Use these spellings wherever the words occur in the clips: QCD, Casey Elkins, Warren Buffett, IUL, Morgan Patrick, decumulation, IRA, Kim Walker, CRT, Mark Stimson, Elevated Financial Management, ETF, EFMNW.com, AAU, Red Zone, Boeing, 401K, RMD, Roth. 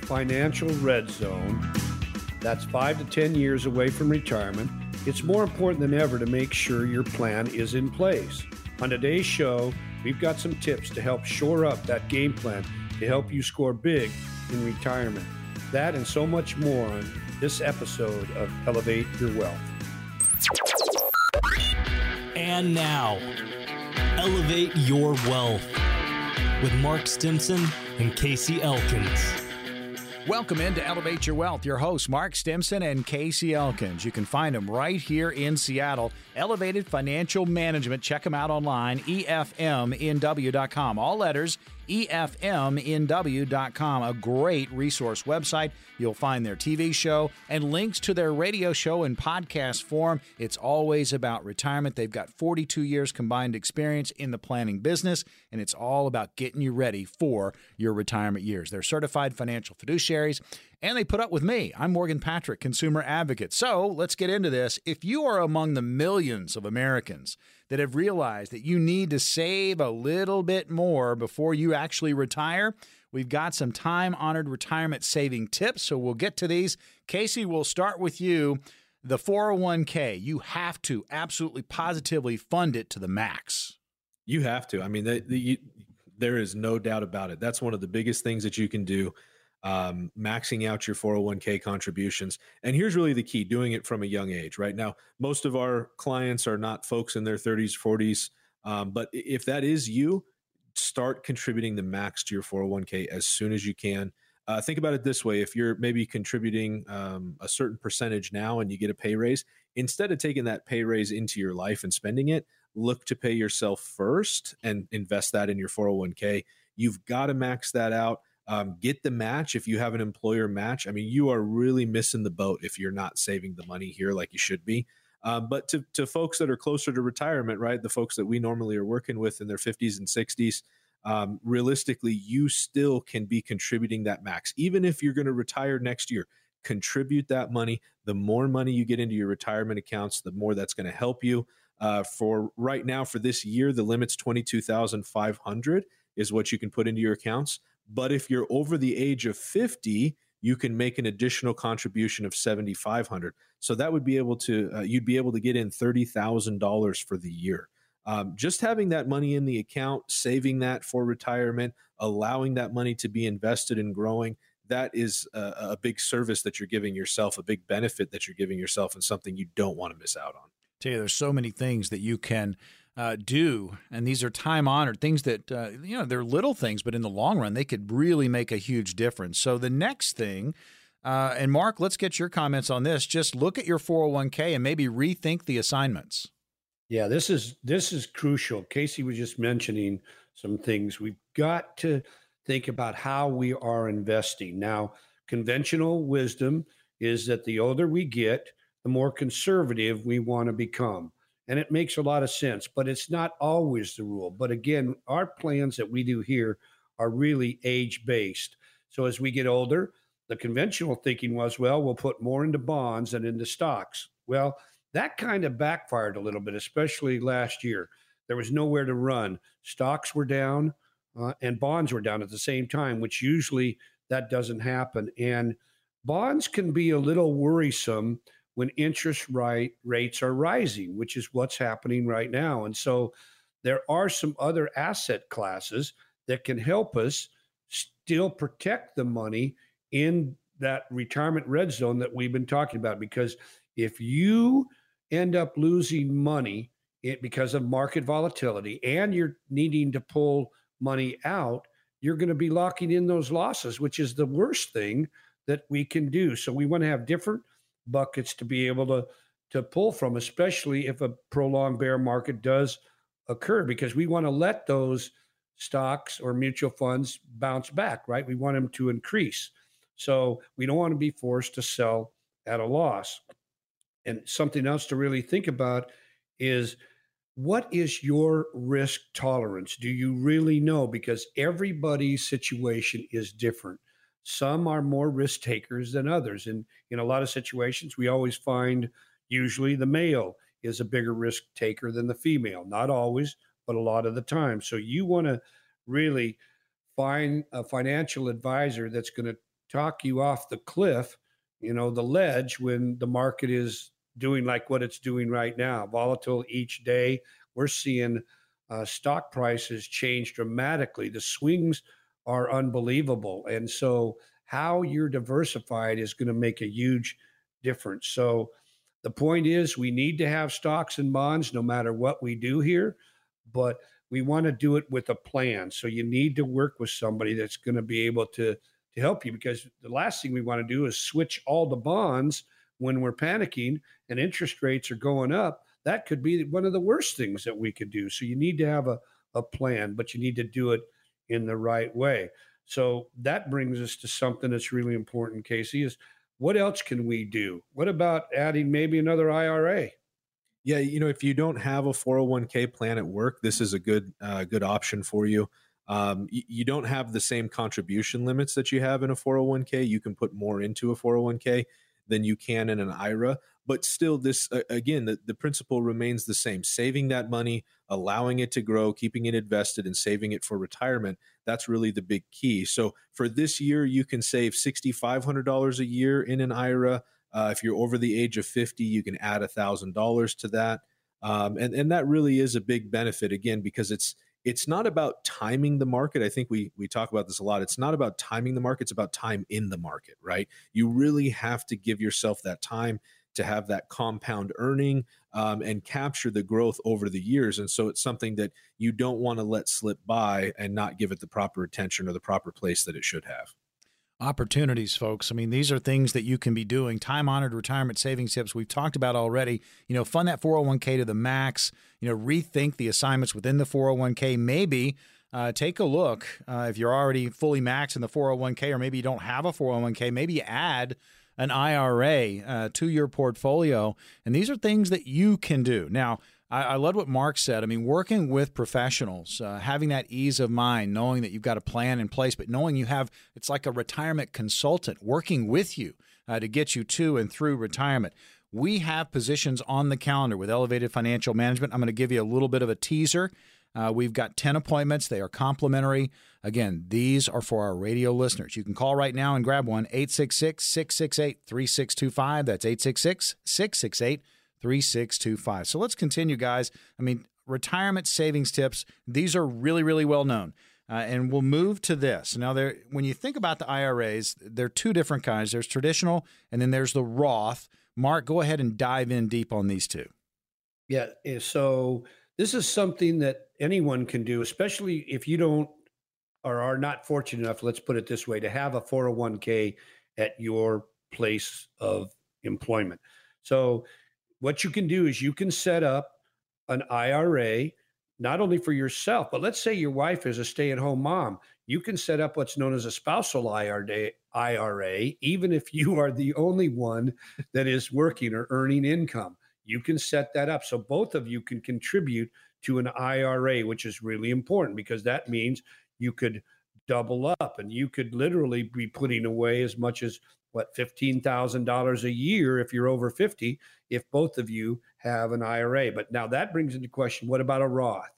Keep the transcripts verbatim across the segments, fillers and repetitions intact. the financial red zone, that's five to ten years away from retirement, it's more important than ever to make sure your plan is in place. On today's show, we've got some tips to help shore up that game plan to help you score big in retirement. That and so much more on this episode of Elevate Your Wealth. And now, Elevate Your Wealth with Mark Stimson and Casey Elkins. Welcome into Elevate Your Wealth, your hosts, Mark Stimson and Casey Elkins. You can find them right here in Seattle. Elevated Financial Management. Check them out online, E F M N W dot com. All letters, E F M N W dot com. A great resource website. You'll find their T V show and links to their radio show in podcast form. It's always about retirement. They've got forty-two years combined experience in the planning business, and it's all about getting you ready for your retirement years. They're certified financial fiduciaries. And they put up with me. I'm Morgan Patrick, consumer advocate. So let's get into this. If you are among the millions of Americans that have realized that you need to save a little bit more before you actually retire, we've got some time-honored retirement saving tips. So we'll get to these. Casey, we'll start with you. The four oh one k, you have to absolutely positively fund it to the max. You have to. I mean, the, the, you, there is no doubt about it. That's one of the biggest things that you can do. Um, maxing out your four oh one k contributions. And here's really the key, doing it from a young age. Right now, most of our clients are not folks in their thirties, forties. Um, but if that is you, start contributing the max to your four oh one k as soon as you can. Uh, think about it this way. If you're maybe contributing um, a certain percentage now and you get a pay raise, instead of taking that pay raise into your life and spending it, look to pay yourself first and invest that in your four oh one k. You've got to max that out. Um, get the match if you have an employer match. I mean, you are really missing the boat if you're not saving the money here like you should be. Um, but to, to folks that are closer to retirement, right, the folks that we normally are working with in their fifties and sixties, um, realistically, you still can be contributing that max. Even if you're going to retire next year, contribute that money. The more money you get into your retirement accounts, the more that's going to help you. Uh, for right now, for this year, the limit's twenty-two thousand five hundred dollars is what you can put into your accounts. But if you're over the age of fifty, you can make an additional contribution of seventy-five hundred dollars. So that would be able to, uh, you'd be able to get in thirty thousand dollars for the year. Um, just having that money in the account, saving that for retirement, allowing that money to be invested in growing, that is a, a big service that you're giving yourself, a big benefit that you're giving yourself, and something you don't want to miss out on. Tell you, there's so many things that you can Uh, do, and these are time-honored things that, uh, you know, they're little things, but in the long run, they could really make a huge difference. So the next thing, uh, and Mark, let's get your comments on this. Just look at your four oh one k and maybe rethink the assignments. Yeah, this is this is crucial. Casey was just mentioning some things. We've got to think about how we are investing. Now, conventional wisdom is that the older we get, the more conservative we want to become. And it makes a lot of sense, but it's not always the rule. But again, our plans that we do here are really age-based. So as we get older, the conventional thinking was, well, we'll put more into bonds than into stocks. Well, that kind of backfired a little bit, especially last year. There was nowhere to run. Stocks were down uh, and bonds were down at the same time, which usually that doesn't happen. And bonds can be a little worrisome when interest rate rates are rising, which is what's happening right now. And so there are some other asset classes that can help us still protect the money in that retirement red zone that we've been talking about. Because if you end up losing money it, because of market volatility and you're needing to pull money out, you're going to be locking in those losses, which is the worst thing that we can do. So we want to have different buckets to be able to to pull from, especially if a prolonged bear market does occur, because we want to let those stocks or mutual funds bounce back, right? We want them to increase. So we don't want to be forced to sell at a loss. And something else to really think about is, what is your risk tolerance? Do you really know? Because everybody's situation is different. Some are more risk takers than others. And in a lot of situations, we always find usually the male is a bigger risk taker than the female. Not always, but a lot of the time. So you want to really find a financial advisor that's going to talk you off the cliff, you know, the ledge, when the market is doing like what it's doing right now, volatile each day. We're seeing uh, stock prices change dramatically. The swings are unbelievable. And so how you're diversified is going to make a huge difference. So the point is, we need to have stocks and bonds no matter what we do here, but we want to do it with a plan. So you need to work with somebody that's going to be able to to help you, because the last thing we want to do is switch all the bonds when we're panicking and interest rates are going up. That could be one of the worst things that we could do. So you need to have a, a plan, but you need to do it in the right way. So that brings us to something that's really important, Casey, is what else can we do? What about adding maybe another I R A? Yeah, you know, if you don't have a four oh one k plan at work, this is a good uh, good option for you. Um, you, you don't have the same contribution limits that you have in a four oh one k. You can put more into a four oh one k than you can in an I R A. But still, this uh, again, the, the principle remains the same. Saving that money, allowing it to grow, keeping it invested, and saving it for retirement, that's really the big key. So for this year, you can save six thousand five hundred dollars a year in an I R A. Uh, if you're over the age of fifty, you can add one thousand dollars to that. Um, and, and that really is a big benefit, again, because it's It's not about timing the market. I think we we talk about this a lot. It's not about timing the market. It's about time in the market, right? You really have to give yourself that time to have that compound earning um, and capture the growth over the years. And so it's something that you don't want to let slip by and not give it the proper attention or the proper place that it should have. Opportunities, folks. I mean, these are things that you can be doing. Time-honored retirement savings tips we've talked about already. You know, fund that four oh one k to the max. You know, rethink the assignments within the four oh one k. Maybe uh, take a look uh, if you're already fully maxed in the four oh one k, or maybe you don't have a four oh one k. Maybe you add an I R A uh, to your portfolio. And these are things that you can do. Now, I, I love what Mark said. I mean, working with professionals, uh, having that ease of mind, knowing that you've got a plan in place, but knowing you have, it's like a retirement consultant working with you uh, to get you to and through retirement. We have positions on the calendar with Elevated Financial Management. I'm going to give you a little bit of a teaser. Uh, we've got ten appointments. They are complimentary. Again, these are for our radio listeners. You can call right now and grab one, eight six six, six six eight, three six two five. That's eight six six, six six eight, three six two five. So let's continue, guys. I mean, retirement savings tips, these are really, really well known. Uh, and we'll move to this. Now, there, when you think about the I R As, there are two different kinds. There's traditional, and then there's the Roth. Mark, go ahead and dive in deep on these two. Yeah, so this is something that anyone can do, especially if you don't or are not fortunate enough, let's put it this way, to have a four oh one k at your place of employment. So what you can do is you can set up an I R A, not only for yourself, but let's say your wife is a stay-at-home mom. You can set up what's known as a spousal I R A, even if you are the only one that is working or earning income. You can set that up. So both of you can contribute to an I R A, which is really important, because that means you could double up and you could literally be putting away as much as what, fifteen thousand dollars a year if you're over fifty, if both of you have an I R A. But now that brings into question, what about a Roth?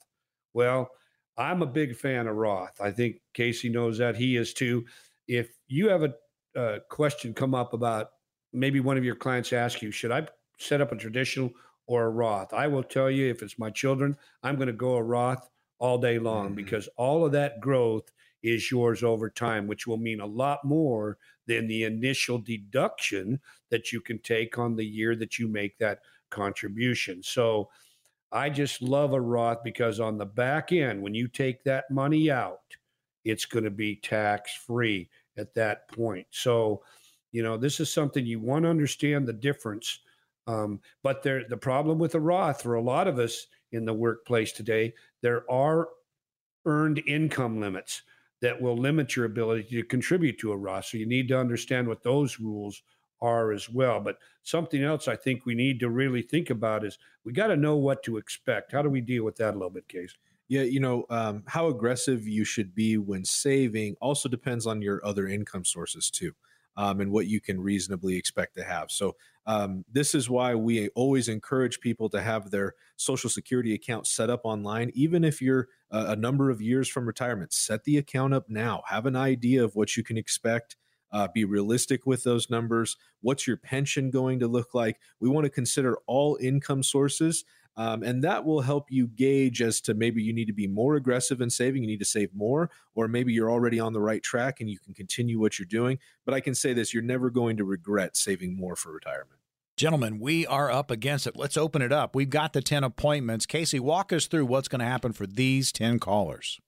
Well, I'm a big fan of Roth. I think Casey knows that. He is too. If you have a uh, question come up about, maybe one of your clients asks you, should I set up a traditional or a Roth? I will tell you, if it's my children, I'm going to go a Roth all day long, mm-hmm. because all of that growth is yours over time, which will mean a lot more than the initial deduction that you can take on the year that you make that contribution. So I just love a Roth, because on the back end, when you take that money out, it's going to be tax-free at that point. So, you know, this is something you want to understand the difference. Um, but there, the problem with a Roth for a lot of us in the workplace today, there are earned income limits that will limit your ability to contribute to a Roth. So you need to understand what those rules are as well. But something else I think we need to really think about is we got to know what to expect. How do we deal with that a little bit, Casey? Yeah, you know, um, how aggressive you should be when saving also depends on your other income sources too, um, and what you can reasonably expect to have. So um, this is why we always encourage people to have their Social Security account set up online, even if you're a number of years from retirement. Set the account up now. Have an idea of what you can expect Uh, be realistic with those numbers. What's your pension going to look like? We want to consider all income sources. Um, and that will help you gauge as to maybe you need to be more aggressive in saving, you need to save more, or maybe you're already on the right track and you can continue what you're doing. But I can say this, you're never going to regret saving more for retirement. Gentlemen, we are up against it. Let's open it up. We've got the ten appointments. Casey, walk us through what's going to happen for these ten callers.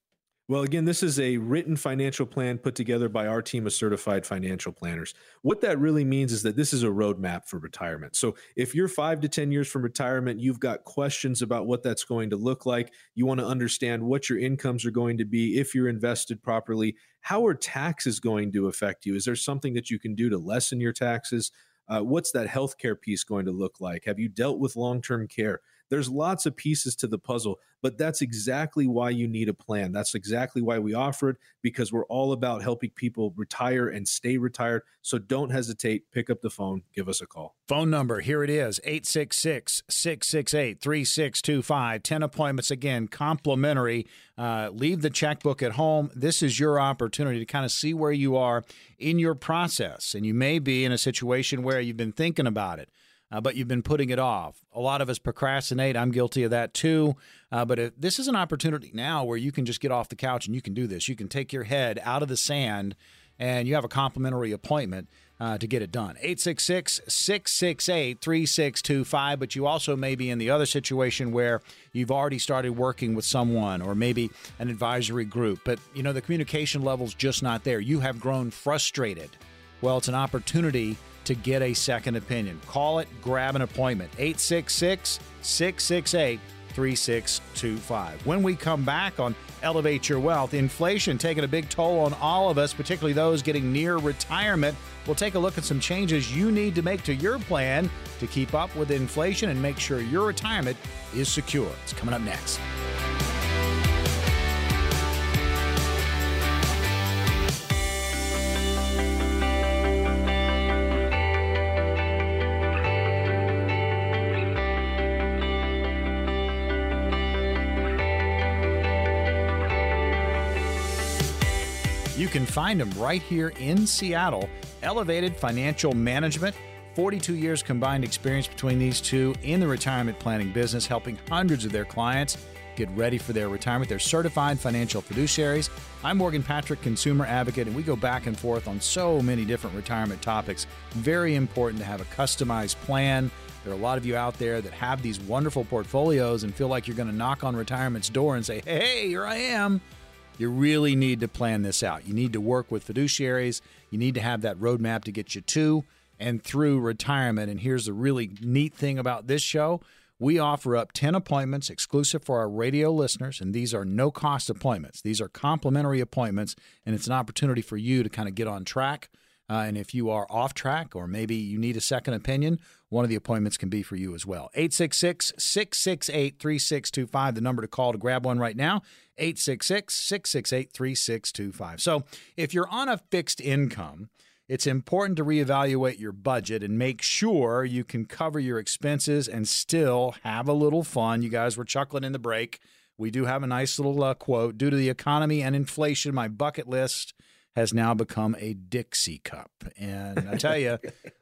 Well, again, this is a written financial plan put together by our team of certified financial planners. What that really means is that this is a roadmap for retirement. So if you're five to ten years from retirement, you've got questions about what that's going to look like. You want to understand what your incomes are going to be, if you're invested properly. How are taxes going to affect you? Is there something that you can do to lessen your taxes? Uh, what's that healthcare piece going to look like? Have you dealt with long-term care? There's lots of pieces to the puzzle, but that's exactly why you need a plan. That's exactly why we offer it, because we're all about helping people retire and stay retired. So don't hesitate. Pick up the phone. Give us a call. Phone number, here it is, eight six six, six six eight, three six two five. ten appointments, again, complimentary. Uh, leave the checkbook at home. This is your opportunity to kind of see where you are in your process. And you may be in a situation where you've been thinking about it. Uh, but you've been putting it off. A lot of us procrastinate. I'm guilty of that too. Uh, but if, this is an opportunity now where you can just get off the couch and you can do this. You can take your head out of the sand and you have a complimentary appointment uh, to get it done. eight six six, six six eight, three six two five. But you also may be in the other situation where you've already started working with someone or maybe an advisory group. But, you know, the communication level's just not there. You have grown frustrated. Well, it's an opportunity to get a second opinion. Call it, grab an appointment, eight six six, six six eight, three six two five. When we come back on Elevate Your Wealth, inflation taking a big toll on all of us, particularly those getting near retirement. We'll take a look at some changes you need to make to your plan to keep up with inflation and make sure your retirement is secure. It's coming up next. You can find them right here in Seattle. Elevated Financial Management. forty-two years combined experience between these two in the retirement planning business, helping hundreds of their clients get ready for their retirement. They're certified financial fiduciaries. I'm Morgan Patrick, consumer advocate, and we go back and forth on so many different retirement topics. Very important to have a customized plan. There are a lot of you out there that have these wonderful portfolios and feel like you're going to knock on retirement's door and say, hey, here I am. You really need to plan this out. You need to work with fiduciaries. You need to have that roadmap to get you to and through retirement. And here's the really neat thing about this show. We offer up ten appointments exclusive for our radio listeners, and these are no-cost appointments. These are complimentary appointments, and it's an opportunity for you to kind of get on track. Uh, and if you are off track or maybe you need a second opinion, one of the appointments can be for you as well. eight six six, six six eight, three six two five, the number to call to grab one right now, eight six six, six six eight, three six two five. So if you're on a fixed income, it's important to reevaluate your budget and make sure you can cover your expenses and still have a little fun. You guys were chuckling in the break. We do have a nice little uh, quote. Due to the economy and inflation, my bucket list has now become a Dixie cup. And I tell you,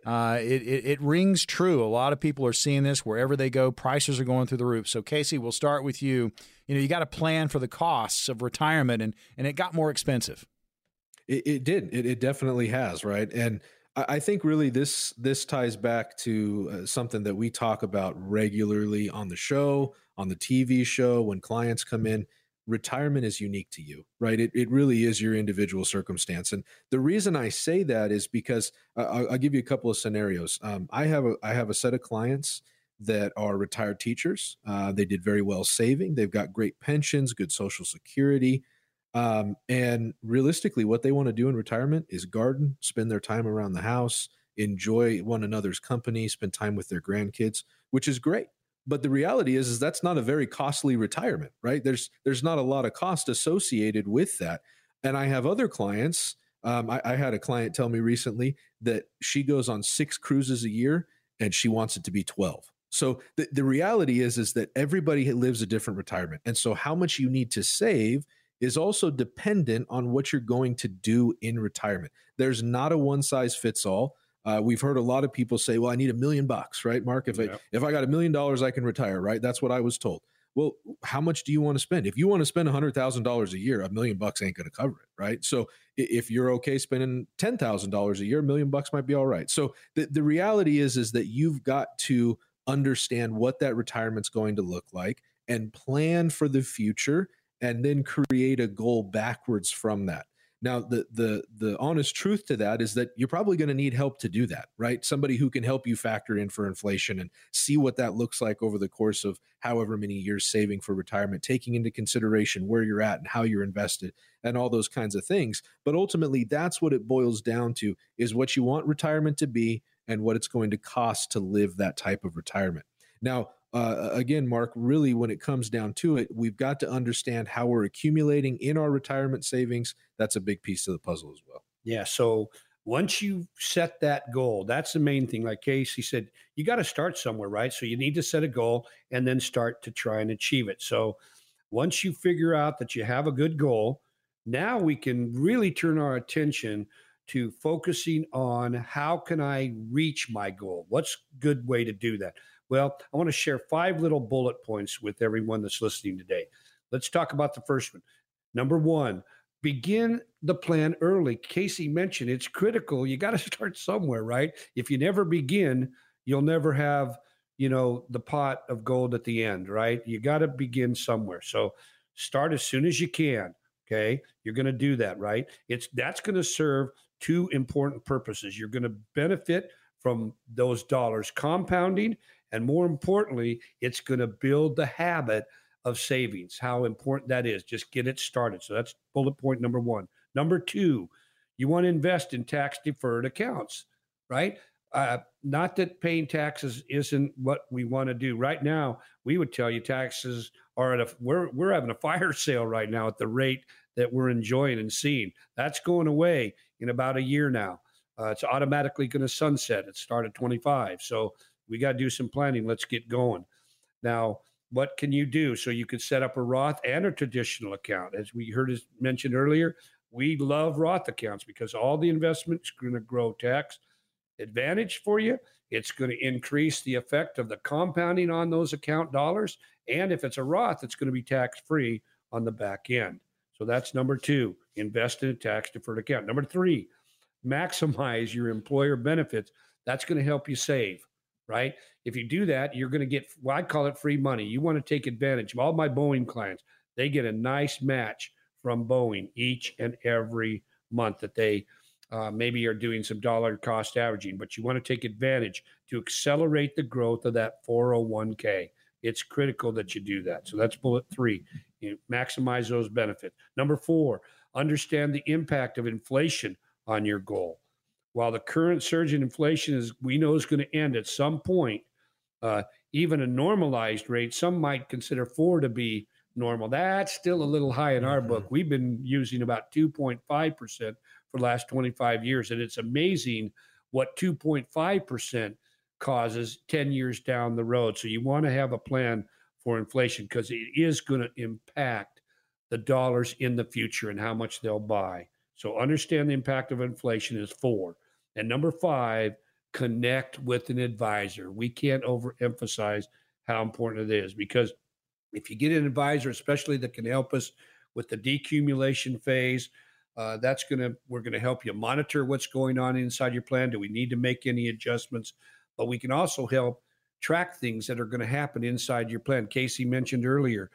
uh, it, it, it rings true. A lot of people are seeing this wherever they go. Prices are going through the roof. So, Casey, we'll start with you. You know, you got to plan for the costs of retirement, and, and it got more expensive. It, it did. It, it definitely has, right? And I, I think really this, this ties back to uh, something that we talk about regularly on the show, on the T V show, when clients come in. Retirement is unique to you, right? It, it really is your individual circumstance. And the reason I say that is because uh, I'll, I'll give you a couple of scenarios. Um, I have a, I have a set of clients that are retired teachers. Uh, they did very well saving. They've got great pensions, good social security. Um, and realistically, what they want to do in retirement is garden, spend their time around the house, enjoy one another's company, spend time with their grandkids, which is great. But the reality is, is that's not a very costly retirement, right? There's there's not a lot of cost associated with that. And I have other clients. Um, I, I had a client tell me recently that she goes on six cruises a year and she wants it to be twelve. So the, the reality is, is that everybody lives a different retirement. And so how much you need to save is also dependent on what you're going to do in retirement. There's not a one size fits all. Uh, we've heard a lot of people say, well, I need a million bucks, right, Mark? If, yeah. I, if I got a million dollars, I can retire, right? That's what I was told. Well, how much do you want to spend? If you want to spend one hundred thousand dollars a year, a million bucks ain't going to cover it, right? So if you're okay spending ten thousand dollars a year, a million bucks might be all right. So the, the reality is, is that you've got to understand what that retirement's going to look like and plan for the future and then create a goal backwards from that. Now, the the the honest truth to that is that you're probably going to need help to do that, right? Somebody who can help you factor in for inflation and see what that looks like over the course of however many years saving for retirement, taking into consideration where you're at and how you're invested and all those kinds of things. But ultimately, that's what it boils down to, is what you want retirement to be and what it's going to cost to live that type of retirement. Now, Uh, again, Mark, really when it comes down to it, we've got to understand how we're accumulating in our retirement savings. That's a big piece of the puzzle as well. Yeah. So once you set that goal, that's the main thing. Like Casey said, you got to start somewhere, right? So you need to set a goal and then start to try and achieve it. So once you figure out that you have a good goal, now we can really turn our attention to focusing on how can I reach my goal? What's a good way to do that? Well, I want to share five little bullet points with everyone that's listening today. Let's talk about the first one. Number one, begin the plan early. Casey mentioned it's critical. You got to start somewhere, right? If you never begin, you'll never have, you know, the pot of gold at the end, right? You got to begin somewhere. So start as soon as you can, okay? You're going to do that, right? It's that's going to serve two important purposes. You're going to benefit from those dollars compounding, and more importantly, it's going to build the habit of savings, how important that is. Just get it started. So that's bullet point number one. Number two, you want to invest in tax-deferred accounts, right? Uh, not that paying taxes isn't what we want to do. Right now, we would tell you taxes are at a, we're, we're having a fire sale right now at the rate that we're enjoying and seeing. That's going away in about a year now. Uh, it's automatically going to sunset. It started twenty-five. So we got to do some planning. Let's get going. Now, what can you do? So you could set up a Roth and a traditional account. As we heard as mentioned earlier, we love Roth accounts because all the investments are going to grow tax advantage for you. It's going to increase the effect of the compounding on those account dollars. And if it's a Roth, it's going to be tax-free on the back end. So that's number two, invest in a tax-deferred account. Number three, maximize your employer benefits. That's going to help you save. Right? If you do that, you're going to get, well, I call it free money. You want to take advantage of all my Boeing clients. They get a nice match from Boeing each and every month that they uh, maybe are doing some dollar cost averaging, but you want to take advantage to accelerate the growth of that four oh one k. It's critical that you do that. So that's bullet three. You maximize those benefits. Number four, understand the impact of inflation on your goal. While the current surge in inflation is, we know is going to end at some point, uh, even a normalized rate, some might consider four to be normal. That's still a little high in our mm-hmm. book. We've been using about two point five percent for the last twenty-five years. And it's amazing what two point five percent causes ten years down the road. So you want to have a plan for inflation because it is going to impact the dollars in the future and how much they'll buy. So understand the impact of inflation is four. And number five, connect with an advisor. We can't overemphasize how important it is because if you get an advisor, especially that can help us with the decumulation phase, uh, that's going to, we're going to help you monitor what's going on inside your plan. Do we need to make any adjustments? But we can also help track things that are going to happen inside your plan. Casey mentioned earlier,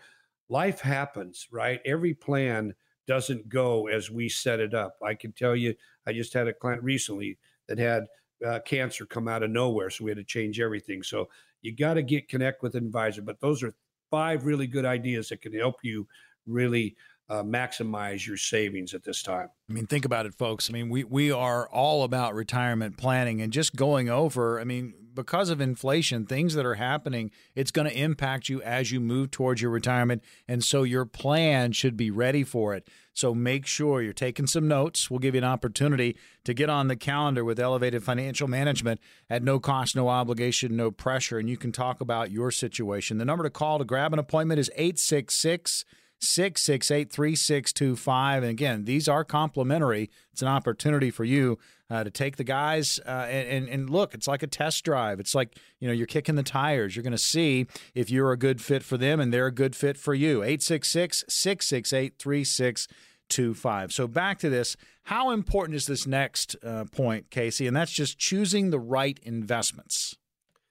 life happens, right? Every plan doesn't go as we set it up. I can tell you, I just had a client recently that had uh, cancer come out of nowhere, so we had to change everything. So you got to get connect with an advisor, but those are five really good ideas that can help you really uh, maximize your savings at this time. I mean, think about it, folks. I mean, we, we are all about retirement planning and just going over, I mean, because of inflation, things that are happening, it's going to impact you as you move towards your retirement. And so your plan should be ready for it. So make sure you're taking some notes. We'll give you an opportunity to get on the calendar with Elevated Financial Management at no cost, no obligation, no pressure. And you can talk about your situation. The number to call to grab an appointment is eight six six six six eight, three six two five. And again, these are complimentary. It's an opportunity for you uh, to take the guys uh, and, and, and look, it's like a test drive. It's like, you know, you're kicking the tires. You're going to see if you're a good fit for them and they're a good fit for you. eight six six, six six eight, three six two five. So back to this. How important is this next uh, point, Casey? And that's just choosing the right investments.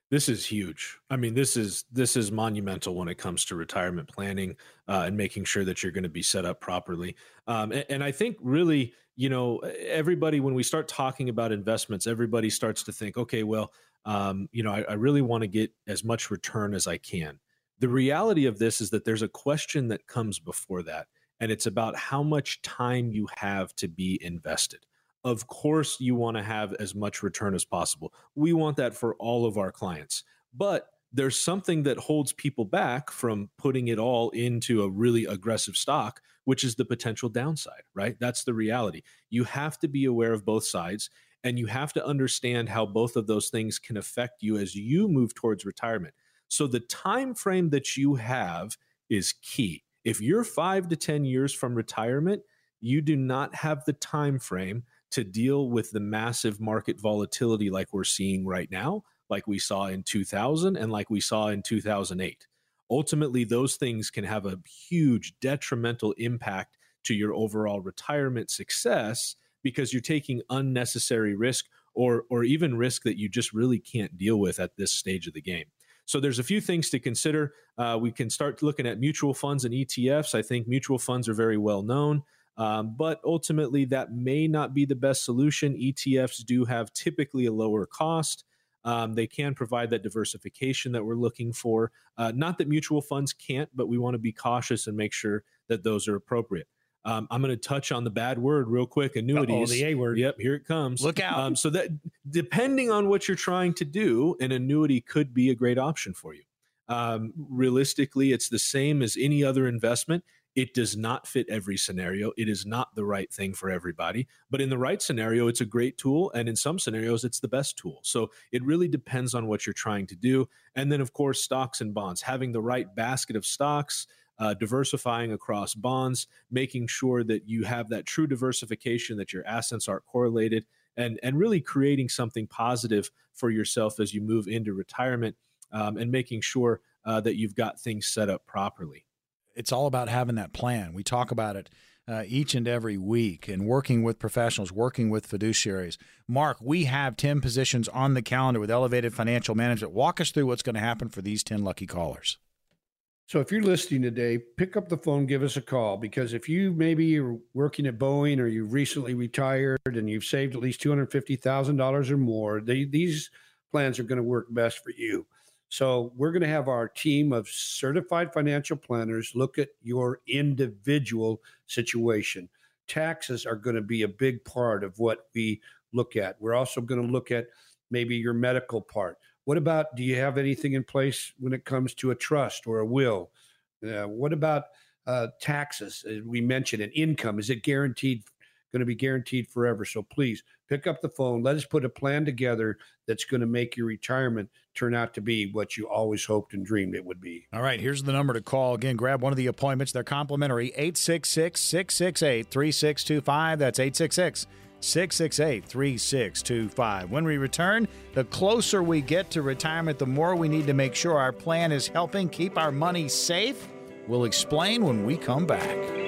This is huge. I mean, this is this is monumental when it comes to retirement planning uh, and making sure that you're going to be set up properly. Um, and, and I think really, you know, everybody, when we start talking about investments, everybody starts to think, okay, well, um, you know, I, I really want to get as much return as I can. The reality of this is that there's a question that comes before that, and it's about how much time you have to be invested. Of course, you want to have as much return as possible. We want that for all of our clients. But there's something that holds people back from putting it all into a really aggressive stock, which is the potential downside, right? That's the reality. You have to be aware of both sides, and you have to understand how both of those things can affect you as you move towards retirement. So the time frame that you have is key. If you're five to ten years from retirement, you do not have the time frame to deal with the massive market volatility like we're seeing right now, like we saw in two thousand and like we saw in two thousand eight. Ultimately, those things can have a huge detrimental impact to your overall retirement success because you're taking unnecessary risk or, or even risk that you just really can't deal with at this stage of the game. So there's a few things to consider. Uh, we can start looking at mutual funds and E T Fs. I think mutual funds are very well known. Um, but ultimately, that may not be the best solution. E T Fs do have typically a lower cost. Um, they can provide that diversification that we're looking for. Uh, not that mutual funds can't, but we want to be cautious and make sure that those are appropriate. Um, I'm going to touch on the bad word real quick, annuities. Oh, the A word. Yep, here it comes. Look out. Um, so that depending on what you're trying to do, an annuity could be a great option for you. Um, realistically, it's the same as any other investment. It does not fit every scenario. It is not the right thing for everybody. But in the right scenario, it's a great tool. And in some scenarios, it's the best tool. So it really depends on what you're trying to do. And then, of course, stocks and bonds, having the right basket of stocks, uh, diversifying across bonds, making sure that you have that true diversification, that your assets aren't correlated, and, and really creating something positive for yourself as you move into retirement um, and making sure uh, that you've got things set up properly. It's all about having that plan. We talk about it uh, each and every week and working with professionals, working with fiduciaries. Mark, we have ten positions on the calendar with Elevated Financial Management. Walk us through what's going to happen for these ten lucky callers. So if you're listening today, pick up the phone, give us a call, because if you maybe you're working at Boeing or you recently retired and you've saved at least two hundred fifty thousand dollars or more, they, these plans are going to work best for you. So we're going to have our team of certified financial planners look at your individual situation. Taxes are going to be a big part of what we look at. We're also going to look at maybe your medical part. What about, do you have anything in place when it comes to a trust or a will? Uh, what about uh, taxes? As we mentioned, an income. Is it guaranteed, going to be guaranteed forever? So please pick up the phone. Let us put a plan together that's going to make your retirement turn out to be what you always hoped and dreamed it would be. All right, here's the number to call. Again, grab one of the appointments. They're complimentary. eight six six, six six eight, three six two five. That's eight six six, six six eight, three six two five. When we return, the closer we get to retirement, the more we need to make sure our plan is helping keep our money safe. We'll explain when we come back.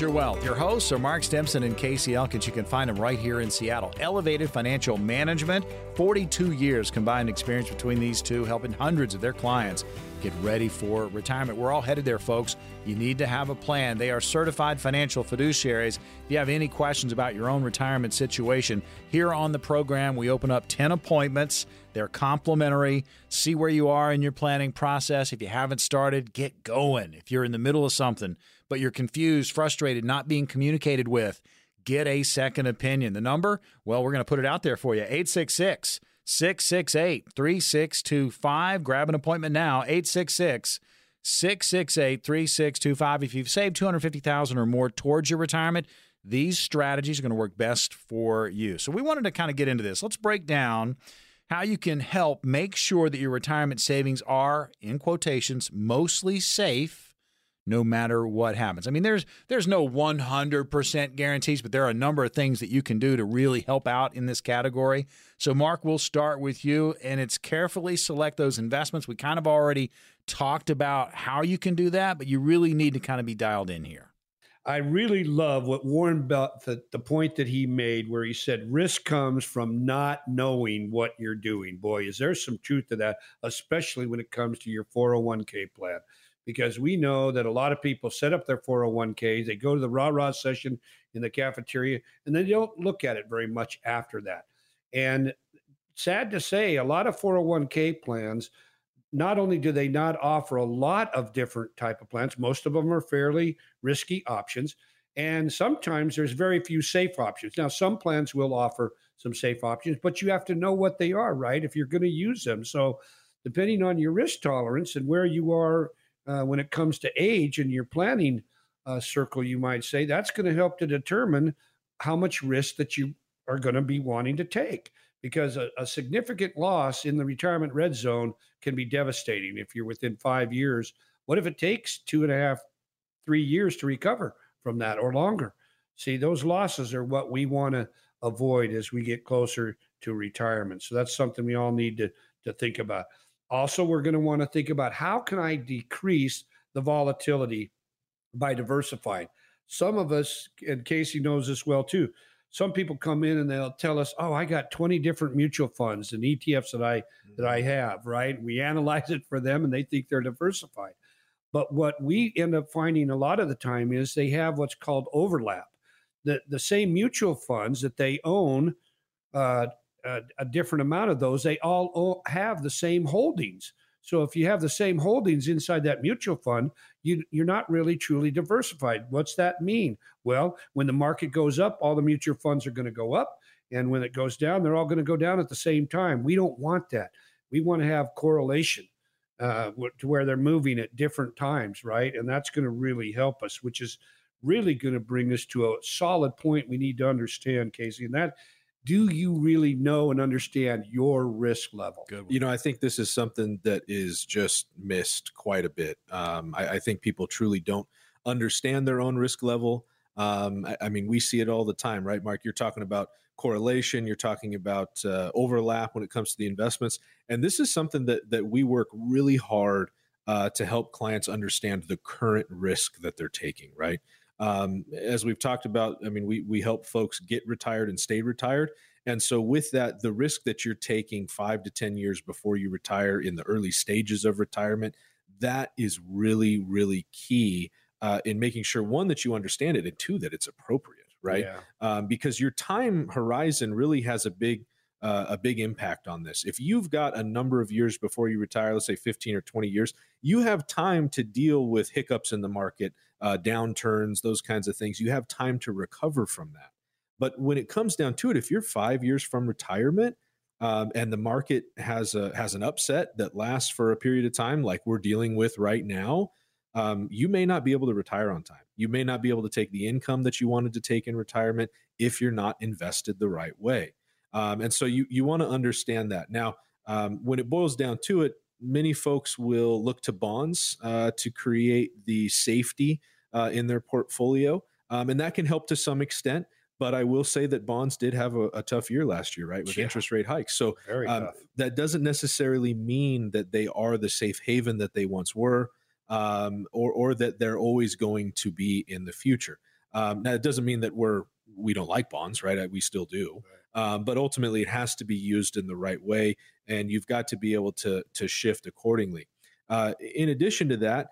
Your Wealth. Your hosts are Mark Stimson and Casey Elkins. You can find them right here in Seattle. Elevated Financial Management, forty-two years combined experience between these two, helping hundreds of their clients get ready for retirement. We're all headed there, folks. You need to have a plan. They are certified financial fiduciaries. If you have any questions about your own retirement situation, here on the program, we open up ten appointments. They're complimentary. See where you are in your planning process. If you haven't started, get going. If you're in the middle of something, but you're confused, frustrated, not being communicated with, get a second opinion. The number? Well, we're going to put it out there for you. eight six six, six six eight, three six two five. Grab an appointment now. eight six six, six six eight, three six two five. six six eight, three six two five. If you've saved two hundred fifty thousand dollars or more towards your retirement, these strategies are going to work best for you. So we wanted to kind of get into this. Let's break down how you can help make sure that your retirement savings are, in quotations, mostly safe no matter what happens. I mean, there's there's no one hundred percent guarantees, but there are a number of things that you can do to really help out in this category. So, Mark, we'll start with you, and it's carefully select those investments. We kind of already talked about how you can do that, but you really need to kind of be dialed in here. I really love what Warren Buffett, the point that he made where he said, risk comes from not knowing what you're doing. Boy, is there some truth to that, especially when it comes to your four oh one k plan. Because we know that a lot of people set up their four oh one k's, they go to the rah-rah session in the cafeteria, and they don't look at it very much after that. And sad to say, a lot of four oh one k plans, not only do they not offer a lot of different type of plans, most of them are fairly risky options, and sometimes there's very few safe options. Now, some plans will offer some safe options, but you have to know what they are, right, if you're going to use them. So depending on your risk tolerance and where you are uh, when it comes to age and your planning uh, circle, you might say, that's going to help to determine how much risk that you are going to be wanting to take. Because a, a significant loss in the retirement red zone can be devastating if you're within five years. What if it takes two and a half, three years to recover from that or longer? See, those losses are what we want to avoid as we get closer to retirement. So that's something we all need to, to think about. Also, we're going to want to think about how can I decrease the volatility by diversifying? Some of us, and Casey knows this well too, some people come in and they'll tell us, oh, I got twenty different mutual funds and E T Fs that I that I have, right? We analyze it for them and they think they're diversified. But what we end up finding a lot of the time is they have what's called overlap. The, the same mutual funds that they own, uh, a, a different amount of those, they all, all have the same holdings. So if you have the same holdings inside that mutual fund, you, you're not really truly diversified. What's that mean? Well, when the market goes up, all the mutual funds are going to go up. And when it goes down, they're all going to go down at the same time. We don't want that. We want to have correlation uh, to where they're moving at different times, right? And that's going to really help us, which is really going to bring us to a solid point we need to understand, Casey. And that do you really know and understand your risk level? You know, I think this is something that is just missed quite a bit. Um, I, I think people truly don't understand their own risk level. Um, I, I mean, we see it all the time, right, Mark? You're talking about correlation. You're talking about uh, overlap when it comes to the investments. And this is something that that we work really hard uh, to help clients understand the current risk that they're taking, right? Um, as we've talked about, I mean, we, we help folks get retired and stay retired. And so with that, the risk that you're taking five to ten years before you retire in the early stages of retirement, that is really, really key uh, in making sure, one, that you understand it, and two, that it's appropriate, right? Yeah. Um, because your time horizon really has a big, uh, a big impact on this. If you've got a number of years before you retire, let's say fifteen or twenty years, you have time to deal with hiccups in the market, Uh, downturns, those kinds of things. You have time to recover from that. But when it comes down to it, if you're five years from retirement um, and the market has a has an upset that lasts for a period of time, like we're dealing with right now, um, you may not be able to retire on time. You may not be able to take the income that you wanted to take in retirement if you're not invested the right way. Um, and so you you want to understand that. Now, um, when it boils down to it, many folks will look to bonds uh, to create the safety uh, in their portfolio, um, and that can help to some extent. But I will say that bonds did have a, a tough year last year, right, with yeah. interest rate hikes. So um, that doesn't necessarily mean that they are the safe haven that they once were, um, or or that they're always going to be in the future. Um, now, it doesn't mean that we're we don't like bonds, right? We still do. Right. Um, but ultimately, it has to be used in the right way, and you've got to be able to, to shift accordingly. Uh, in addition to that,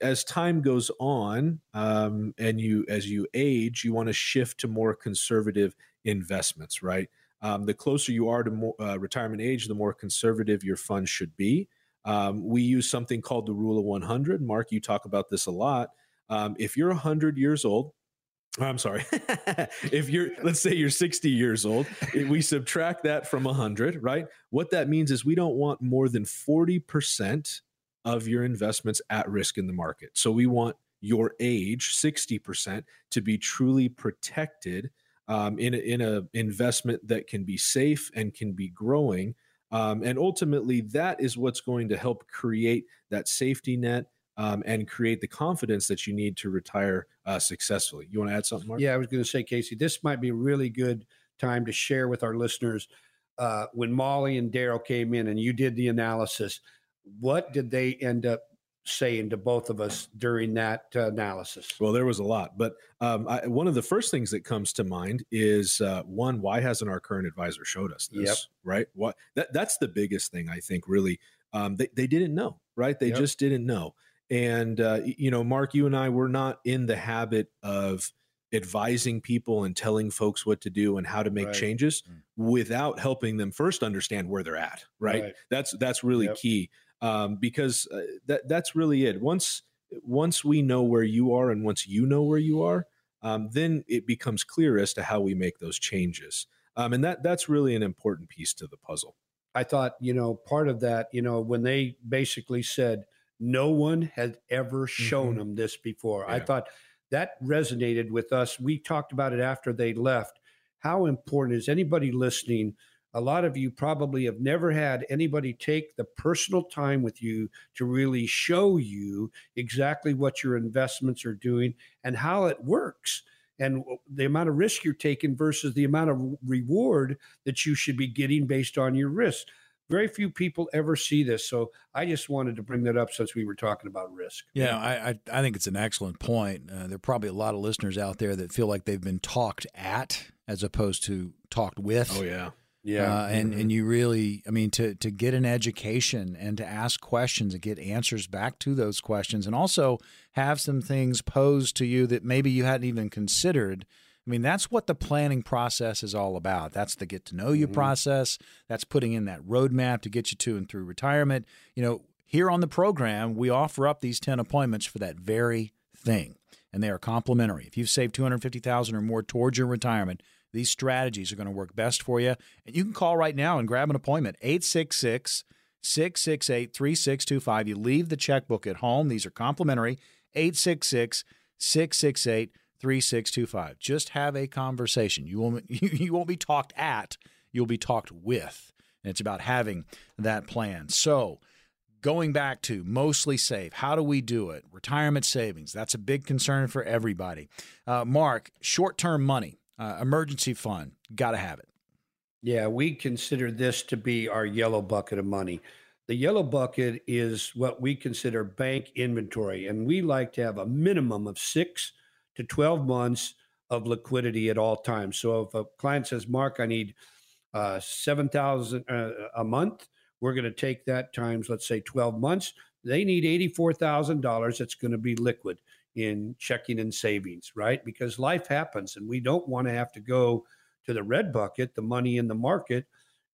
as time goes on um, and you as you age, you want to shift to more conservative investments, right? Um, the closer you are to more, uh, retirement age, the more conservative your fund should be. Um, we use something called the Rule of one hundred. Mark, you talk about this a lot. Um, if you're one hundred years old, I'm sorry. If you're, let's say you're sixty years old, we subtract that from one hundred, right? What that means is we don't want more than forty percent of your investments at risk in the market. So we want your age, sixty percent, to be truly protected um, in a, in a investment that can be safe and can be growing. Um, and ultimately, that is what's going to help create that safety net um, and create the confidence that you need to retire uh, successfully. You want to add something, Mark? Yeah, I was going to say, Casey, this might be a really good time to share with our listeners. Uh, when Molly and Daryl came in and you did the analysis, what did they end up saying to both of us during that uh, analysis? Well, there was a lot, but um, I, one of the first things that comes to mind is uh, one, why hasn't our current advisor showed us this? Yep. Right? What that that's the biggest thing I think. Really, um, they they didn't know, right? They yep. just didn't know. And uh, you know, Mark, you and I were not in the habit of advising people and telling folks what to do and how to make right. changes mm. without helping them first understand where they're at. Right? right. That's that's really yep. key. Um, because uh, that that's really it. Once once we know where you are and once you know where you are, um, then it becomes clear as to how we make those changes. Um, and that that's really an important piece to the puzzle. I thought, you know, part of that, you know, when they basically said no one had ever shown mm-hmm. them this before, yeah. I thought that resonated with us. We talked about it after they left. How important is anybody listening? A lot of you probably have never had anybody take the personal time with you to really show you exactly what your investments are doing and how it works and the amount of risk you're taking versus the amount of reward that you should be getting based on your risk. Very few people ever see this. So I just wanted to bring that up since we were talking about risk. Yeah, I, I, I think it's an excellent point. Uh, there are probably a lot of listeners out there that feel like they've been talked at as opposed to talked with. Oh, yeah. Yeah, uh, and, mm-hmm. and you really, I mean, to, to get an education and to ask questions and get answers back to those questions and also have some things posed to you that maybe you hadn't even considered. I mean, that's what the planning process is all about. That's the get to know you mm-hmm. process. That's putting in that roadmap to get you to and through retirement. You know, here on the program, we offer up these ten appointments for that very thing, and they are complimentary. If you've saved two hundred fifty thousand dollars or more towards your retirement, these strategies are going to work best for you. And you can call right now and grab an appointment, eight six six, six six eight, three six two five. You leave the checkbook at home. These are complimentary, eight six six, six six eight, three six two five. Just have a conversation. You won't, you won't be talked at. You'll be talked with. And it's about having that plan. So going back to mostly save, how do we do it? Retirement savings, that's a big concern for everybody. Uh, Mark, short-term money. Uh, emergency fund, got to have it. Yeah, we consider this to be our yellow bucket of money. The yellow bucket is what we consider bank inventory, and we like to have a minimum of six to twelve months of liquidity at all times. So if a client says, Mark, I need uh, seven thousand dollars uh, a month, we're going to take that times, let's say, twelve months. They need eighty-four thousand dollars that's going to be liquid in checking and savings, right? Because life happens and we don't want to have to go to the red bucket, the money in the market,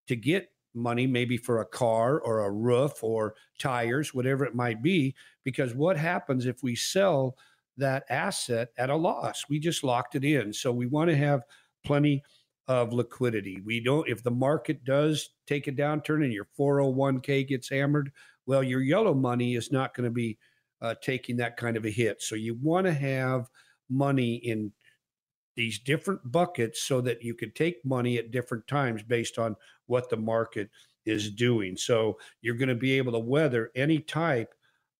to get money maybe for a car or a roof or tires, whatever it might be, because what happens if we sell that asset at a loss? We just locked it in. So we want to have plenty of liquidity. We don't, if the market does take a downturn and your four oh one k gets hammered, well, your yellow money is not going to be Uh, taking that kind of a hit. So you want to have money in these different buckets so that you can take money at different times based on what the market is doing. So you're going to be able to weather any type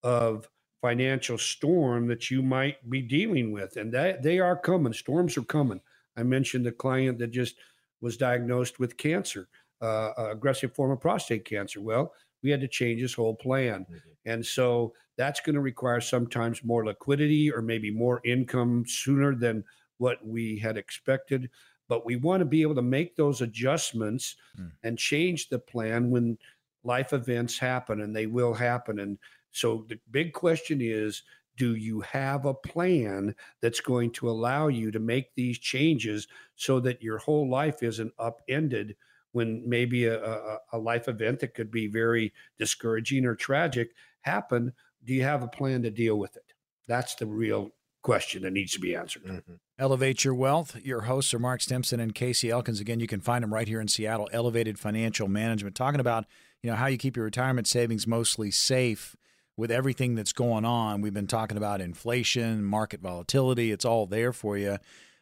of financial storm that you might be dealing with. And that they are coming. Storms are coming. I mentioned the client that just was diagnosed with cancer, uh, aggressive form of prostate cancer. Well, we had to change his whole plan. Mm-hmm. And so that's going to require sometimes more liquidity or maybe more income sooner than what we had expected. But we want to be able to make those adjustments mm. and change the plan when life events happen, and they will happen. And so the big question is, do you have a plan that's going to allow you to make these changes so that your whole life isn't upended when maybe a, a, a life event that could be very discouraging or tragic happen? Do you have a plan to deal with it? That's the real question that needs to be answered. Mm-hmm. Elevate Your Wealth. Your hosts are Mark Stimson and Casey Elkins. Again, you can find them right here in Seattle, Elevated Financial Management, talking about, you know, how you keep your retirement savings mostly safe. with everything that's going on. We've been talking about inflation, market volatility. It's all there for you.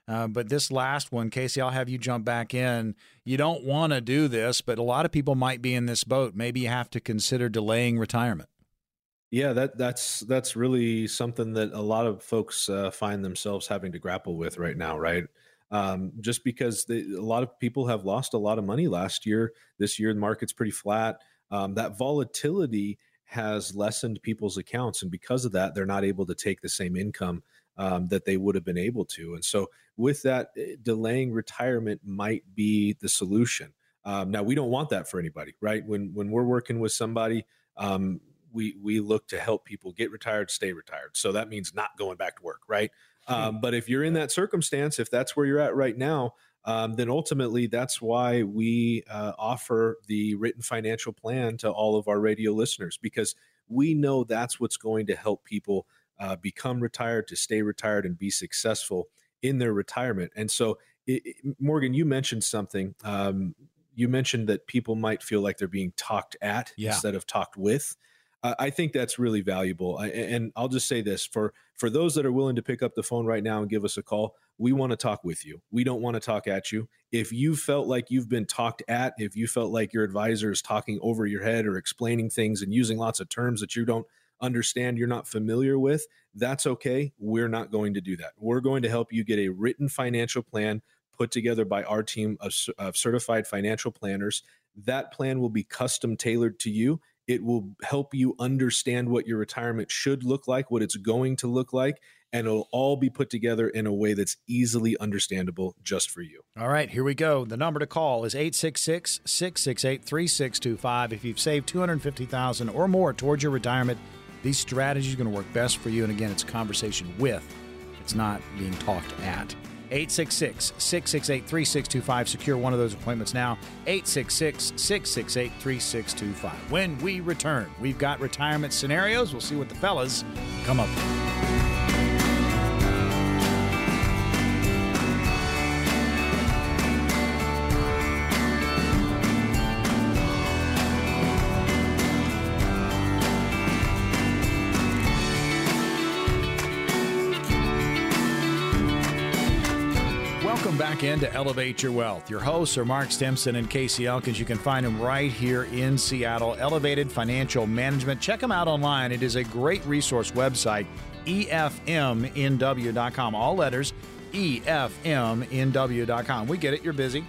Uh, but this last one, Casey, I'll have you jump back in. You don't want to do this, but a lot of people might be in this boat. Maybe you have to consider delaying retirement. Yeah, that that's that's really something that a lot of folks uh, find themselves having to grapple with right now, right? Um, just because they, a lot of people have lost a lot of money last year. This year, the market's pretty flat. Um, that volatility has lessened people's accounts, and because of that, they're not able to take the same income Um, that they would have been able to. And so with that, delaying retirement might be the solution. Um, now, we don't want that for anybody, right? When when we're working with somebody, um, we we look to help people get retired, stay retired. So that means not going back to work, right? Um, but if you're in that circumstance, if that's where you're at right now, um, then ultimately that's why we uh, offer the written financial plan to all of our radio listeners, because we know that's what's going to help people Uh, become retired, to stay retired, and be successful in their retirement. And so, it, it, Morgan, you mentioned something. Um, you mentioned that people might feel like they're being talked at yeah. instead of talked with. Uh, I think that's really valuable. I, and I'll just say this, for, for those that are willing to pick up the phone right now and give us a call, we want to talk with you. We don't want to talk at you. If you felt like you've been talked at, if you felt like your advisor is talking over your head or explaining things and using lots of terms that you don't understand, you're not familiar with, that's okay. We're not going to do that. We're going to help you get a written financial plan put together by our team of, of certified financial planners. That plan will be custom tailored to you. It will help you understand what your retirement should look like, what it's going to look like, and it'll all be put together in a way that's easily understandable just for you. All right, here we go. The number to call is eight six six, six six eight, three six two five. If you've saved two hundred fifty thousand dollars or more towards your retirement, these strategies are going to work best for you. And again, it's a conversation with, it's not being talked at. eight six six, six six eight, three six two five. Secure one of those appointments now. eight six six, six six eight, three six two five. When we return, we've got retirement scenarios. We'll see what the fellas come up with. In to Elevate Your Wealth. Your hosts are Mark Stimson and Casey Elkins. You can find them right here in Seattle. Elevated Financial Management. Check them out online. It is a great resource website, E F M N W dot com. All letters, E F M N W dot com. We get it. You're busy.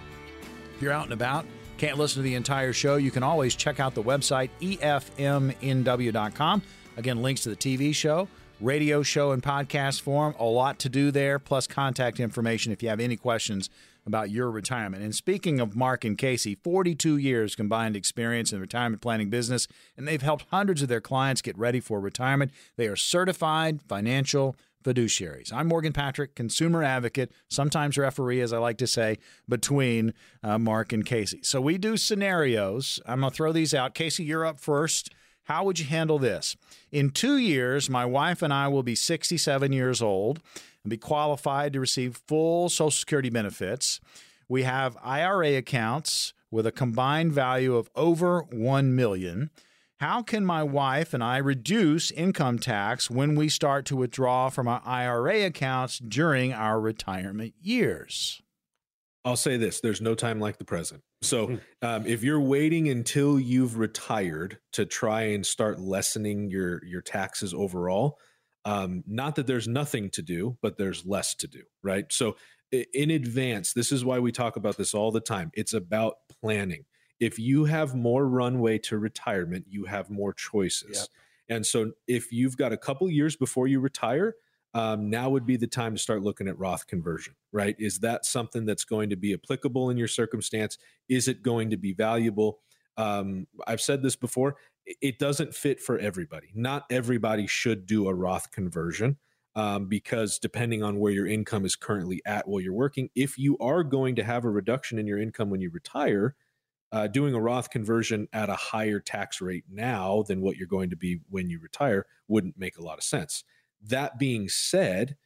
If you're out and about, can't listen to the entire show, you can always check out the website, E F M N W dot com. Again, links to the T V show, radio show, and podcast form. A lot to do there, plus contact information if you have any questions about your retirement. And speaking of Mark and Casey, forty-two years combined experience in the retirement planning business, and they've helped hundreds of their clients get ready for retirement. They are certified financial fiduciaries. I'm Morgan Patrick, consumer advocate, sometimes referee, as I like to say, between uh, Mark and Casey. So we do scenarios. I'm going to throw these out. Casey, you're up first. How would you handle this? In two years, my wife and I will be sixty-seven years old and be qualified to receive full Social Security benefits. We have I R A accounts with a combined value of over one million dollars. How can my wife and I reduce income tax when we start to withdraw from our I R A accounts during our retirement years? I'll say this, there's no time like the present. So um, if you're waiting until you've retired to try and start lessening your, your taxes overall, um, not that there's nothing to do, but there's less to do, right? So in advance, this is why we talk about this all the time. It's about planning. If you have more runway to retirement, you have more choices. Yep. And so if you've got a couple years before you retire, Um, now would be the time to start looking at Roth conversion, right? Is that something that's going to be applicable in your circumstance? Is it going to be valuable? Um, I've said this before, it doesn't fit for everybody. Not everybody should do a Roth conversion um, because depending on where your income is currently at while you're working, if you are going to have a reduction in your income when you retire, uh, doing a Roth conversion at a higher tax rate now than what you're going to be when you retire wouldn't make a lot of sense. That being said,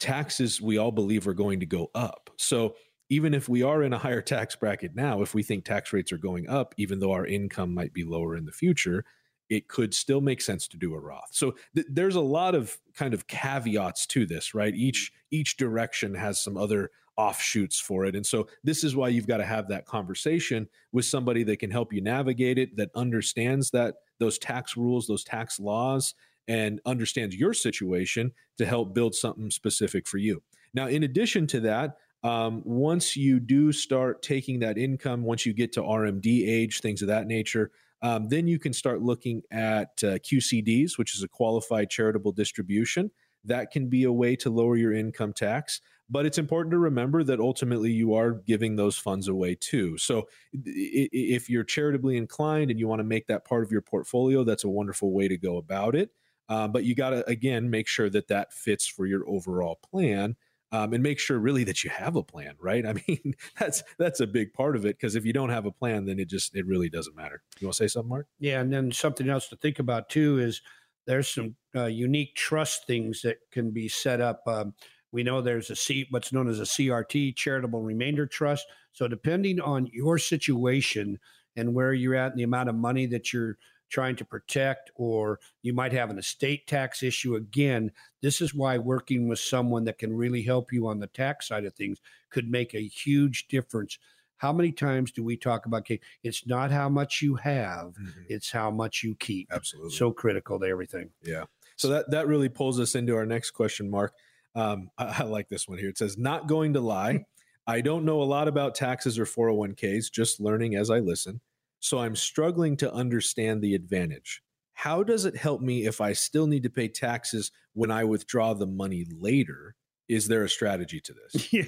taxes we all believe are going to go up. So even if we are in a higher tax bracket now, if we think tax rates are going up, even though our income might be lower in the future, it could still make sense to do a Roth. So th- there's a lot of kind of caveats to this, right? Each each direction has some other offshoots for it. And so this is why you've got to have that conversation with somebody that can help you navigate it, that understands that those tax rules, those tax laws, and understands your situation to help build something specific for you. Now, in addition to that, um, once you do start taking that income, once you get to R M D age, things of that nature, um, then you can start looking at uh, Q C Ds, which is a qualified charitable distribution. That can be a way to lower your income tax. But it's important to remember that ultimately you are giving those funds away too. So if you're charitably inclined and you want to make that part of your portfolio, that's a wonderful way to go about it. Uh, but you got to, again, make sure that that fits for your overall plan, um, and make sure really that you have a plan, right? I mean, that's that's a big part of it, because if you don't have a plan, then it just, it really doesn't matter. You want to say something, Mark? Yeah, and then something else to think about too is there's some uh, unique trust things that can be set up. Um, we know there's a C, what's known as a C R T, Charitable Remainder Trust. So depending on your situation and where you're at and the amount of money that you're trying to protect, or you might have an estate tax issue. Again, this is why working with someone that can really help you on the tax side of things could make a huge difference. How many times do we talk about, okay, it's not how much you have, mm-hmm. it's how much you keep. Absolutely. So critical to everything. Yeah. So that, that really pulls us into our next question, Mark. Um, I, I like this one here. It says, not going to lie, I don't know a lot about taxes or four oh one k's, just learning as I listen. So I'm struggling to understand the advantage. How does it help me if I still need to pay taxes when I withdraw the money later? Is there a strategy to this? Yeah,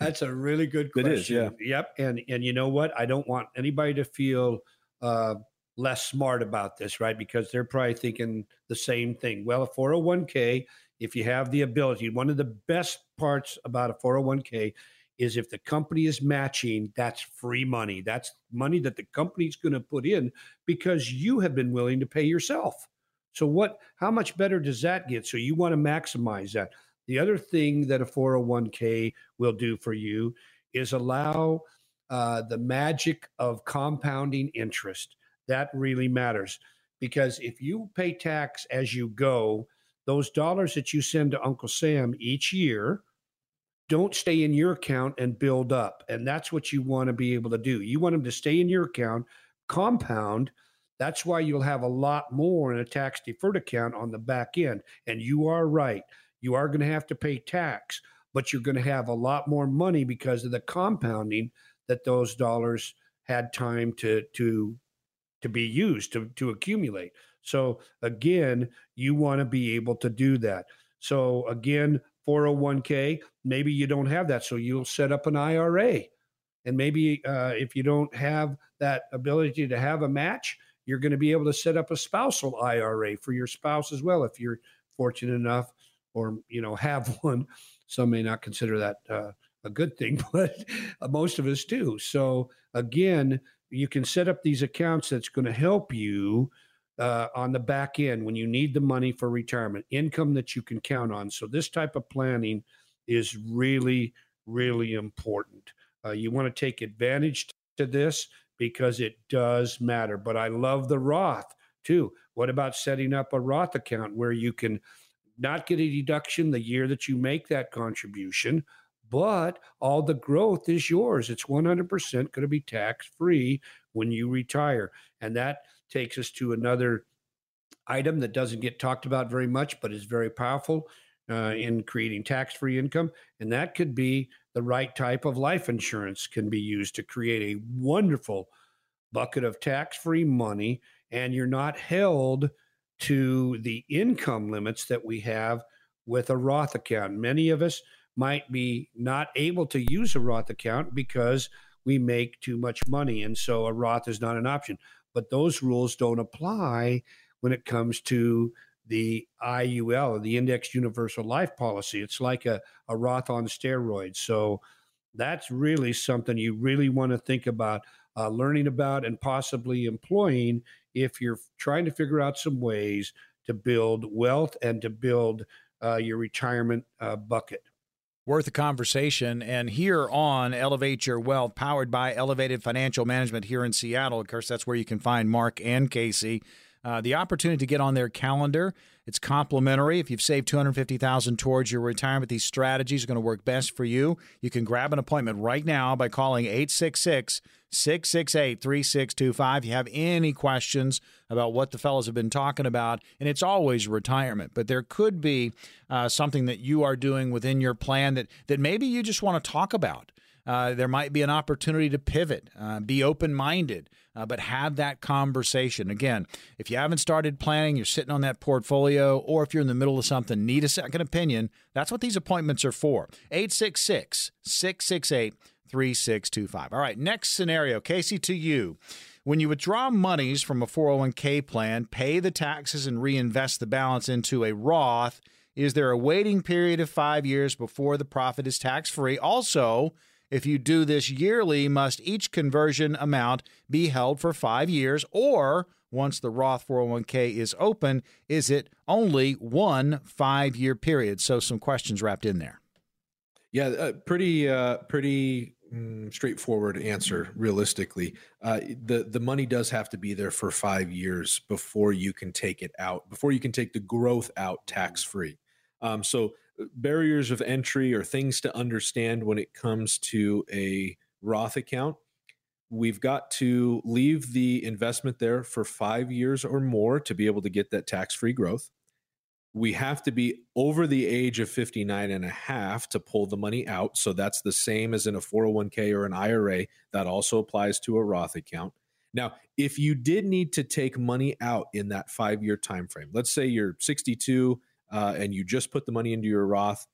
that's a really good question. It is, yeah. Yep. And and you know what? I don't want anybody to feel uh, less smart about this, right? Because they're probably thinking the same thing. Well, a four oh one k, if you have the ability, one of the best parts about a four oh one k is if the company is matching, that's free money. That's money that the company's going to put in because you have been willing to pay yourself. So what? How much better does that get? So you want to maximize that. The other thing that a four oh one k will do for you is allow uh, the magic of compounding interest. That really matters, because if you pay tax as you go, those dollars that you send to Uncle Sam each year don't stay in your account and build up. And that's what you want to be able to do. You want them to stay in your account, compound. That's why you'll have a lot more in a tax deferred account on the back end. And you are right. You are going to have to pay tax, but you're going to have a lot more money because of the compounding that those dollars had time to, to, to be used, to, to accumulate. So again, you want to be able to do that. So again, four oh one k, maybe you don't have that. So you'll set up an I R A. And maybe uh, if you don't have that ability to have a match, you're going to be able to set up a spousal I R A for your spouse as well, if you're fortunate enough or, you know, have one. Some may not consider that uh, a good thing, but most of us do. So again, you can set up these accounts that's going to help you Uh, on the back end when you need the money for retirement, income that you can count on. So this type of planning is really, really important. Uh, you want to take advantage to this because it does matter. But I love the Roth too. What about setting up a Roth account where you can not get a deduction the year that you make that contribution, but all the growth is yours. It's one hundred percent going to be tax-free when you retire. And that takes us to another item that doesn't get talked about very much, but is very powerful uh, in creating tax-free income. And that could be the right type of life insurance can be used to create a wonderful bucket of tax-free money. And you're not held to the income limits that we have with a Roth account. Many of us might be not able to use a Roth account because we make too much money. And so a Roth is not an option. But those rules don't apply when it comes to the I U L, the Indexed Universal Life Policy. It's like a, a Roth on steroids. So that's really something you really want to think about uh, learning about and possibly employing if you're trying to figure out some ways to build wealth and to build uh, your retirement uh, bucket. Worth a conversation. And here on Elevate Your Wealth, powered by Elevated Financial Management here in Seattle. Of course, that's where you can find Mark and Casey. uh, the opportunity to get on their calendar. It's complimentary. If you've saved two hundred fifty thousand dollars towards your retirement, these strategies are going to work best for you. You can grab an appointment right now by calling eight six six, six six eight, three six two five. If you have any questions about what the fellows have been talking about, and it's always retirement, but there could be uh, something that you are doing within your plan that, that maybe you just want to talk about. Uh, there might be an opportunity to pivot, uh, be open-minded, uh, but have that conversation. Again, if you haven't started planning, you're sitting on that portfolio, or if you're in the middle of something, need a second opinion, that's what these appointments are for. eight six six, six six eight, three six two five. All right, next scenario, Casey, to you. When you withdraw monies from a four oh one k plan, pay the taxes and reinvest the balance into a Roth, is there a waiting period of five years before the profit is tax-free? Also, if you do this yearly, must each conversion amount be held for five years? Or once the Roth four oh one k is open, is it only one five-year period? So some questions wrapped in there. Yeah, uh, pretty uh, pretty mm, straightforward answer, realistically. Uh, the, the money does have to be there for five years before you can take it out, before you can take the growth out tax-free. Um, so barriers of entry or things to understand when it comes to a Roth account, we've got to leave the investment there for five years or more to be able to get that tax-free growth. We have to be over the age of fifty-nine and a half to pull the money out. So that's the same as in a four oh one k or an I R A. That also applies to a Roth account. Now, if you did need to take money out in that five-year time frame, let's say you're sixty-two, Uh, and you just put the money into your Roth,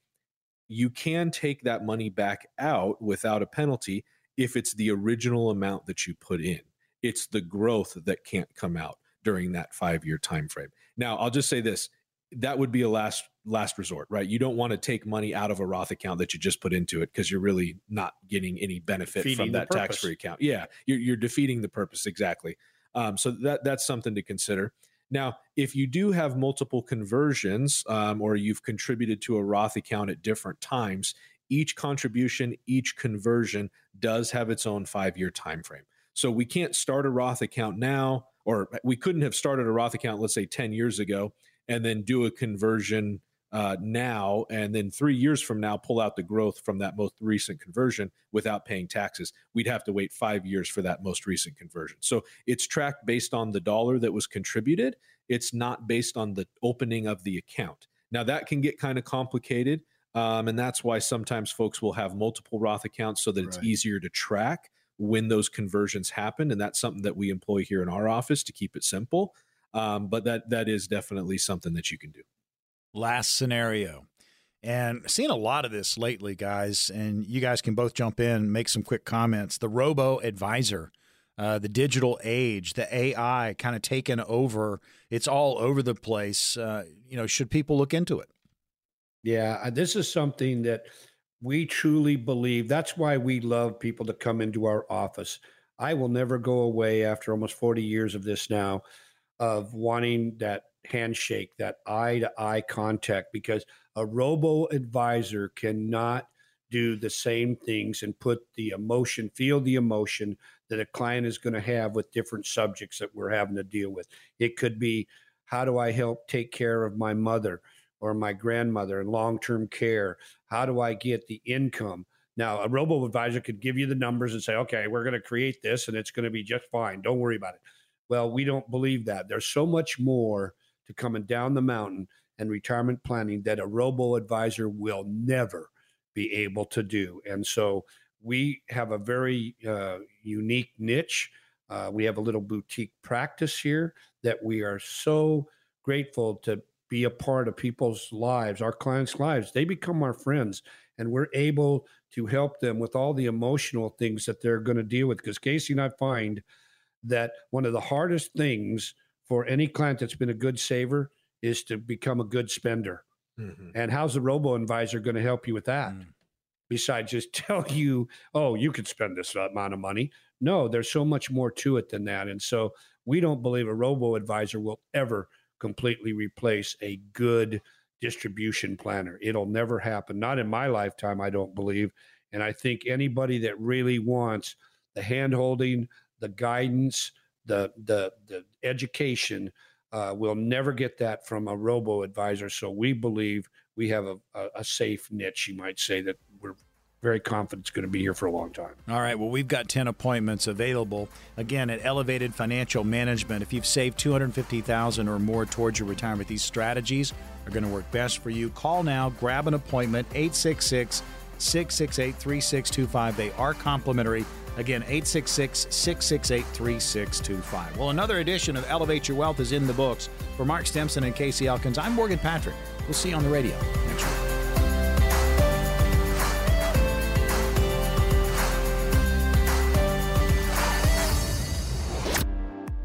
you can take that money back out without a penalty if it's the original amount that you put in. It's the growth that can't come out during that five-year time frame. Now, I'll just say this. That would be a last last resort, right? You don't want to take money out of a Roth account that you just put into it because you're really not getting any benefit defeating from that tax-free account. Yeah, you're, you're defeating the purpose, exactly. Um, so that that's something to consider. Now, if you do have multiple conversions um, or you've contributed to a Roth account at different times, each contribution, each conversion does have its own five-year time frame. So we can't start a Roth account now, or we couldn't have started a Roth account, let's say ten years ago, and then do a conversion uh, now, and then three years from now, pull out the growth from that most recent conversion without paying taxes. We'd have to wait five years for that most recent conversion. So it's tracked based on the dollar that was contributed. It's not based on the opening of the account. Now that can get kind of complicated. Um, and that's why sometimes folks will have multiple Roth accounts so that it's right. easier to track when those conversions happen. And that's something that we employ here in our office to keep it simple. Um, but that, that is definitely something that you can do. Last scenario, and seeing a lot of this lately, guys, and you guys can both jump in, make some quick comments. The robo-advisor, uh, the digital age, the A I kind of taken over. It's all over the place. Uh, you know, should people look into it? Yeah, this is something that we truly believe. That's why we love people to come into our office. I will never go away after almost forty years of this now, of wanting that handshake, that eye-to-eye contact, because a robo-advisor cannot do the same things and put the emotion, feel the emotion that a client is going to have with different subjects that we're having to deal with. It could be, how do I help take care of my mother or my grandmother in long-term care? How do I get the income? Now, a robo-advisor could give you the numbers and say, okay, we're going to create this and it's going to be just fine. Don't worry about it. Well, we don't believe that. There's so much more coming down the mountain and retirement planning that a robo-advisor will never be able to do. And so we have a very uh, unique niche. Uh, we have a little boutique practice here that we are so grateful to be a part of people's lives, our clients' lives. They become our friends, and we're able to help them with all the emotional things that they're going to deal with. Because Casey and I find that one of the hardest things for any client that's been a good saver is to become a good spender. Mm-hmm. And how's the robo-advisor going to help you with that? Mm. Besides just tell you, oh, you could spend this amount of money. No, there's so much more to it than that. And so we don't believe a robo-advisor will ever completely replace a good distribution planner. It'll never happen. Not in my lifetime, I don't believe. And I think anybody that really wants the hand-holding, the guidance, the the the education Uh, we'll never get that from a robo-advisor. So we believe we have a, a, a safe niche, you might say, that we're very confident is going to be here for a long time. All right. Well, we've got ten appointments available, again, at Elevated Financial Management. If you've saved two hundred fifty thousand dollars or more towards your retirement, these strategies are going to work best for you. Call now. Grab an appointment, eight six six, six six eight, three six two five. They are complimentary. Again, eight six six, six six eight, three six two five. Well, another edition of Elevate Your Wealth is in the books. For Mark Stimson and Casey Elkins, I'm Morgan Patrick. We'll see you on the radio next week.